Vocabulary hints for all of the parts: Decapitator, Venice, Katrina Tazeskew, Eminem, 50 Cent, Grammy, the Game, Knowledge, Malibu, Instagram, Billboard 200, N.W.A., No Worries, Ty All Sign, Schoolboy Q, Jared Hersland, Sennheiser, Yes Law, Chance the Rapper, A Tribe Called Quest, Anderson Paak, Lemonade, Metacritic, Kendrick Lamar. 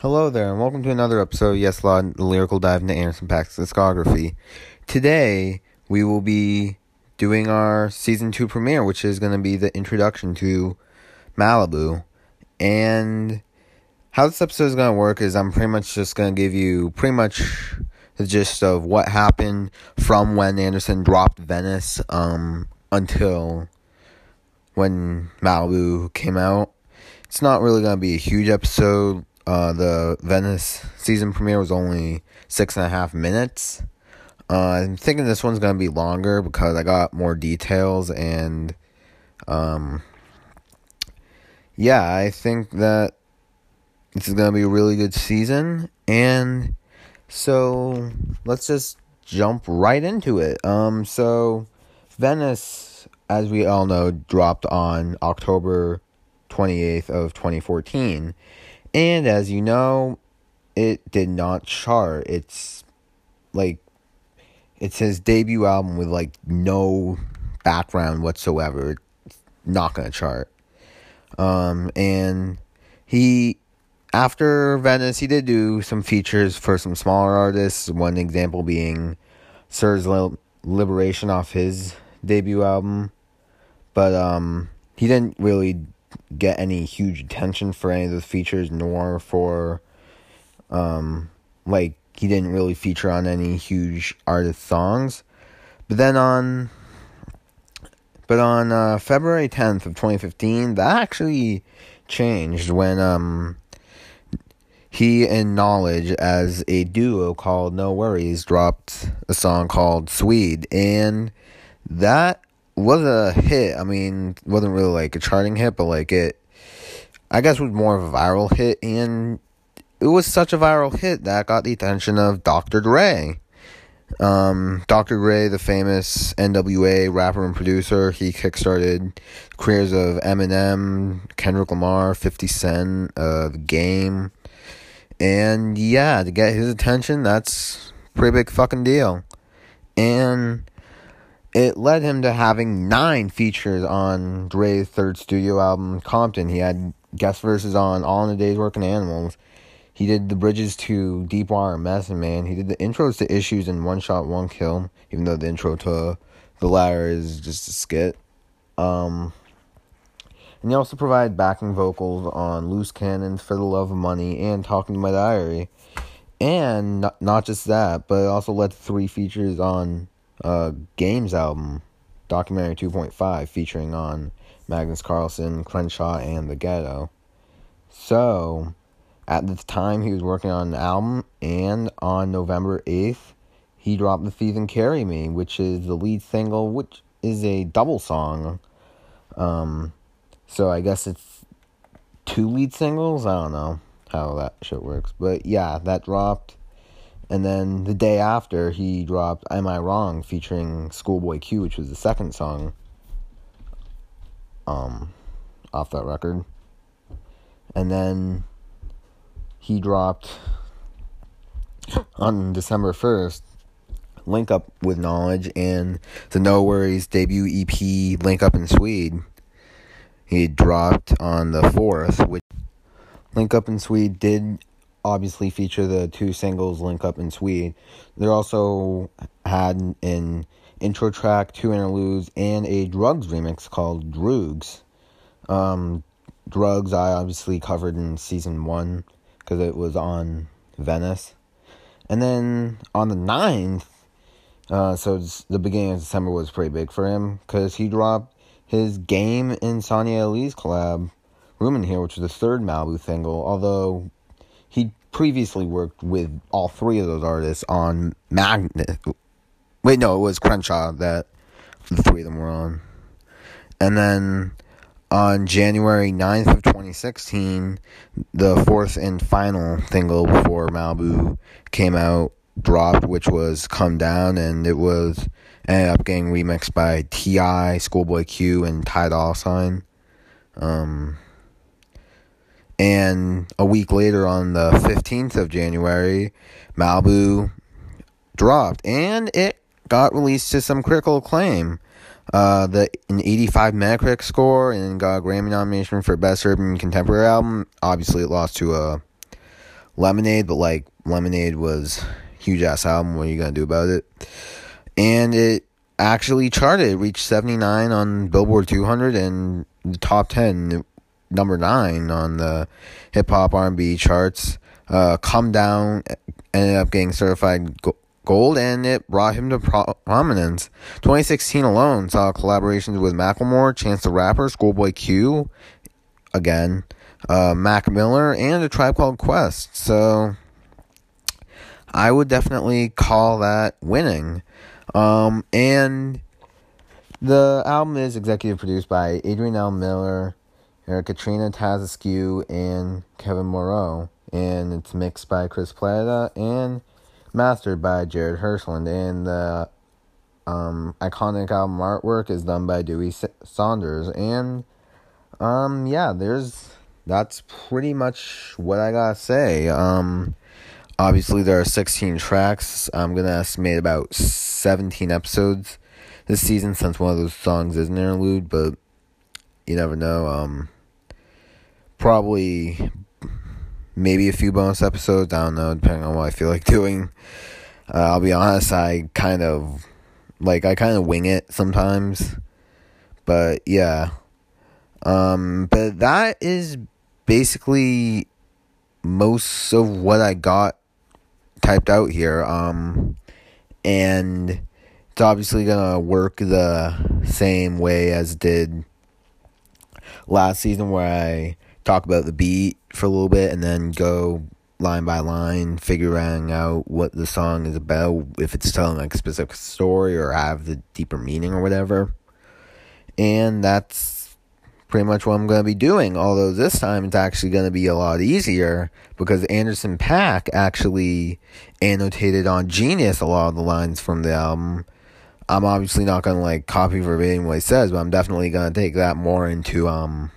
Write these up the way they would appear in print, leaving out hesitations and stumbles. Hello there, and welcome to another episode of Yes Law, the lyrical dive into Anderson Paak's discography. Today, we will be doing our Season 2 premiere, which is going to be the introduction to Malibu. And how this episode is going to work is I'm pretty much just going to give you pretty much the gist of what happened from when Anderson dropped Venice until when Malibu came out. It's not really going to be a huge episode. The Venice season premiere was only 6.5 minutes. I'm thinking this one's going to be longer because I got more details. And, yeah, I think that this is going to be a really good season. And so let's just jump right into it. So Venice, as we all know, dropped on October 28th of 2014. And as you know, it did not chart. It's his debut album with, no background whatsoever. It's not going to chart. And he, after Venice, he did do some features for some smaller artists. One example being Sir's Liberation off his debut album. But he didn't really get any huge attention for any of those features, nor for he didn't really feature on any huge artist songs. But then on February 10th of 2015, that actually changed when he and Knowledge as a duo called No Worries dropped a song called Swede, and that was a hit. I mean, wasn't really a charting hit, but I guess it was more of a viral hit, and it was such a viral hit that got the attention of Dr. Dre. Dr. Dre, the famous N.W.A. rapper and producer, he kickstarted careers of Eminem, Kendrick Lamar, 50 Cent, The Game, and yeah, to get his attention, that's a pretty big fucking deal. And it led him to having 9 features on Dre's third studio album, Compton. He had guest verses on All in a Day's Work and Animals. He did the bridges to Deep Water and Medicine Man. He did the intros to Issues and One Shot, One Kill, even though the intro to the latter is just a skit. And he also provided backing vocals on Loose Cannon, For the Love of Money, and Talking to My Diary. And not just that, but it also led to 3 features on Game's album, Documentary 2.5, featuring on Magnus Carlsen, Crenshaw, and The Ghetto. So, at the time, he was working on an album, and on November 8th, he dropped The Season Carry Me, which is the lead single, which is a double song. So I guess it's 2 lead singles? I don't know how that shit works. But yeah, that dropped. And then the day after, he dropped Am I Wrong, featuring Schoolboy Q, which was the second song off that record. And then he dropped, on December 1st, Link Up with Knowledge and the No Worries debut EP, Link Up In Swede. He dropped on the 4th, which Link Up In Swede did obviously feature the 2 singles Link Up In Swede. They also had an intro track, 2 interludes, and a Drugs remix called Droogs. Drugs I obviously covered in Season 1 because it was on Venice. And then on the 9th, so the beginning of December was pretty big for him because he dropped his Game and Sonia Lee's collab, Room In Here, which was the 3rd Malibu single, although he previously worked with all 3 of those artists on Magnus. Wait, no, it was Crenshaw that the 3 of them were on. And then on January 9th of 2016, the 4th and final single before Malibu came out dropped, which was Come Down, and it was ended up getting remixed by T.I., Schoolboy Q, and Ty All Sign. And a week later, on the 15th of January, Malibu dropped, and it got released to some critical acclaim. An 85 Metacritic score, and got a Grammy nomination for Best Urban Contemporary Album. Obviously, it lost to Lemonade, but like Lemonade was a huge ass album. What are you gonna do about it? And it actually charted. It reached 79 on Billboard 200 and the top 10, number 9 on the hip hop R&B charts. Come Down ended up getting certified gold, and it brought him to prominence. 2016 alone saw collaborations with Macklemore, Chance the Rapper, Schoolboy Q, again, Mac Miller, and A Tribe Called Quest. So I would definitely call that winning. And the album is executive produced by Adrian L Miller, Katrina Tazeskew, and Kevin Moreau, and it's mixed by Chris Plata and mastered by Jared Hersland, and the iconic album artwork is done by Dewey Saunders. And that's pretty much what I gotta say. Obviously there are 16 tracks. I'm gonna estimate about 17 episodes this season, since one of those songs is an interlude, but you never know. Probably maybe a few bonus episodes, I don't know, depending on what I feel like doing. I'll be honest, I kind of wing it sometimes. But yeah. But that is basically most of what I got typed out here. And it's obviously gonna work the same way as it did last season, where I talk about the beat for a little bit and then go line by line, figuring out what the song is about, if it's telling like a specific story or have the deeper meaning or whatever. And that's pretty much what I'm going to be doing, although this time it's actually going to be a lot easier because Anderson .Paak actually annotated on Genius a lot of the lines from the album. I'm obviously not going to like copy verbatim what he says, but I'm definitely going to take that more into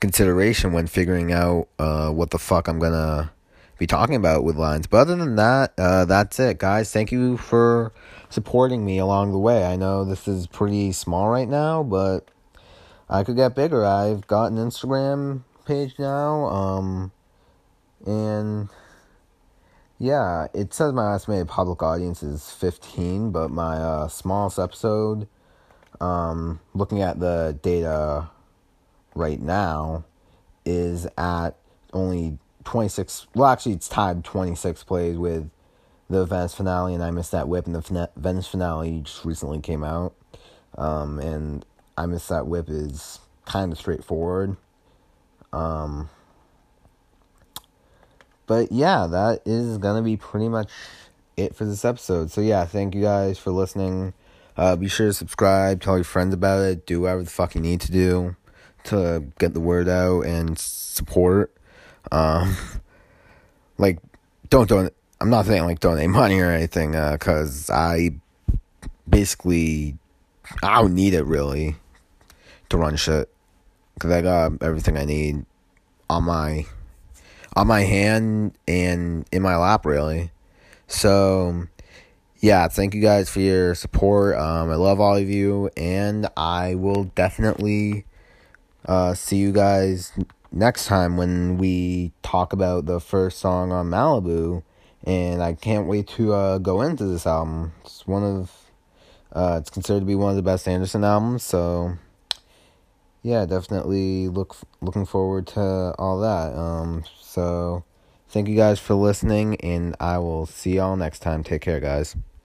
consideration when figuring out what the fuck I'm gonna be talking about with lines. But other than that, that's it, guys. Thank you for supporting me along the way. I know this is pretty small right now, but I could get bigger. I've got an Instagram page now, and yeah, it says my estimated public audience is 15, but my smallest episode, looking at the data right now, is at only 26. Well, actually, it's tied 26 plays with the Venice finale, and I Missed That Whip, and the Venice finale just recently came out, and I Missed That Whip is kind of straightforward, but yeah, that is gonna be pretty much it for this episode. So yeah, thank you guys for listening. Be sure to subscribe, tell your friends about it, do whatever the fuck you need to do to get the word out and support. Don't donate. I'm not saying like donate money or anything, because I don't need it really to run shit, because I got everything I need on my hand and in my lap, really. So yeah, thank you guys for your support. I love all of you, and I will definitely see you guys next time when we talk about the first song on Malibu, and I can't wait to go into this album. It's it's considered to be one of the best Anderson albums, so yeah, definitely looking forward to all that. So thank you guys for listening, and I will see y'all next time. Take care, guys.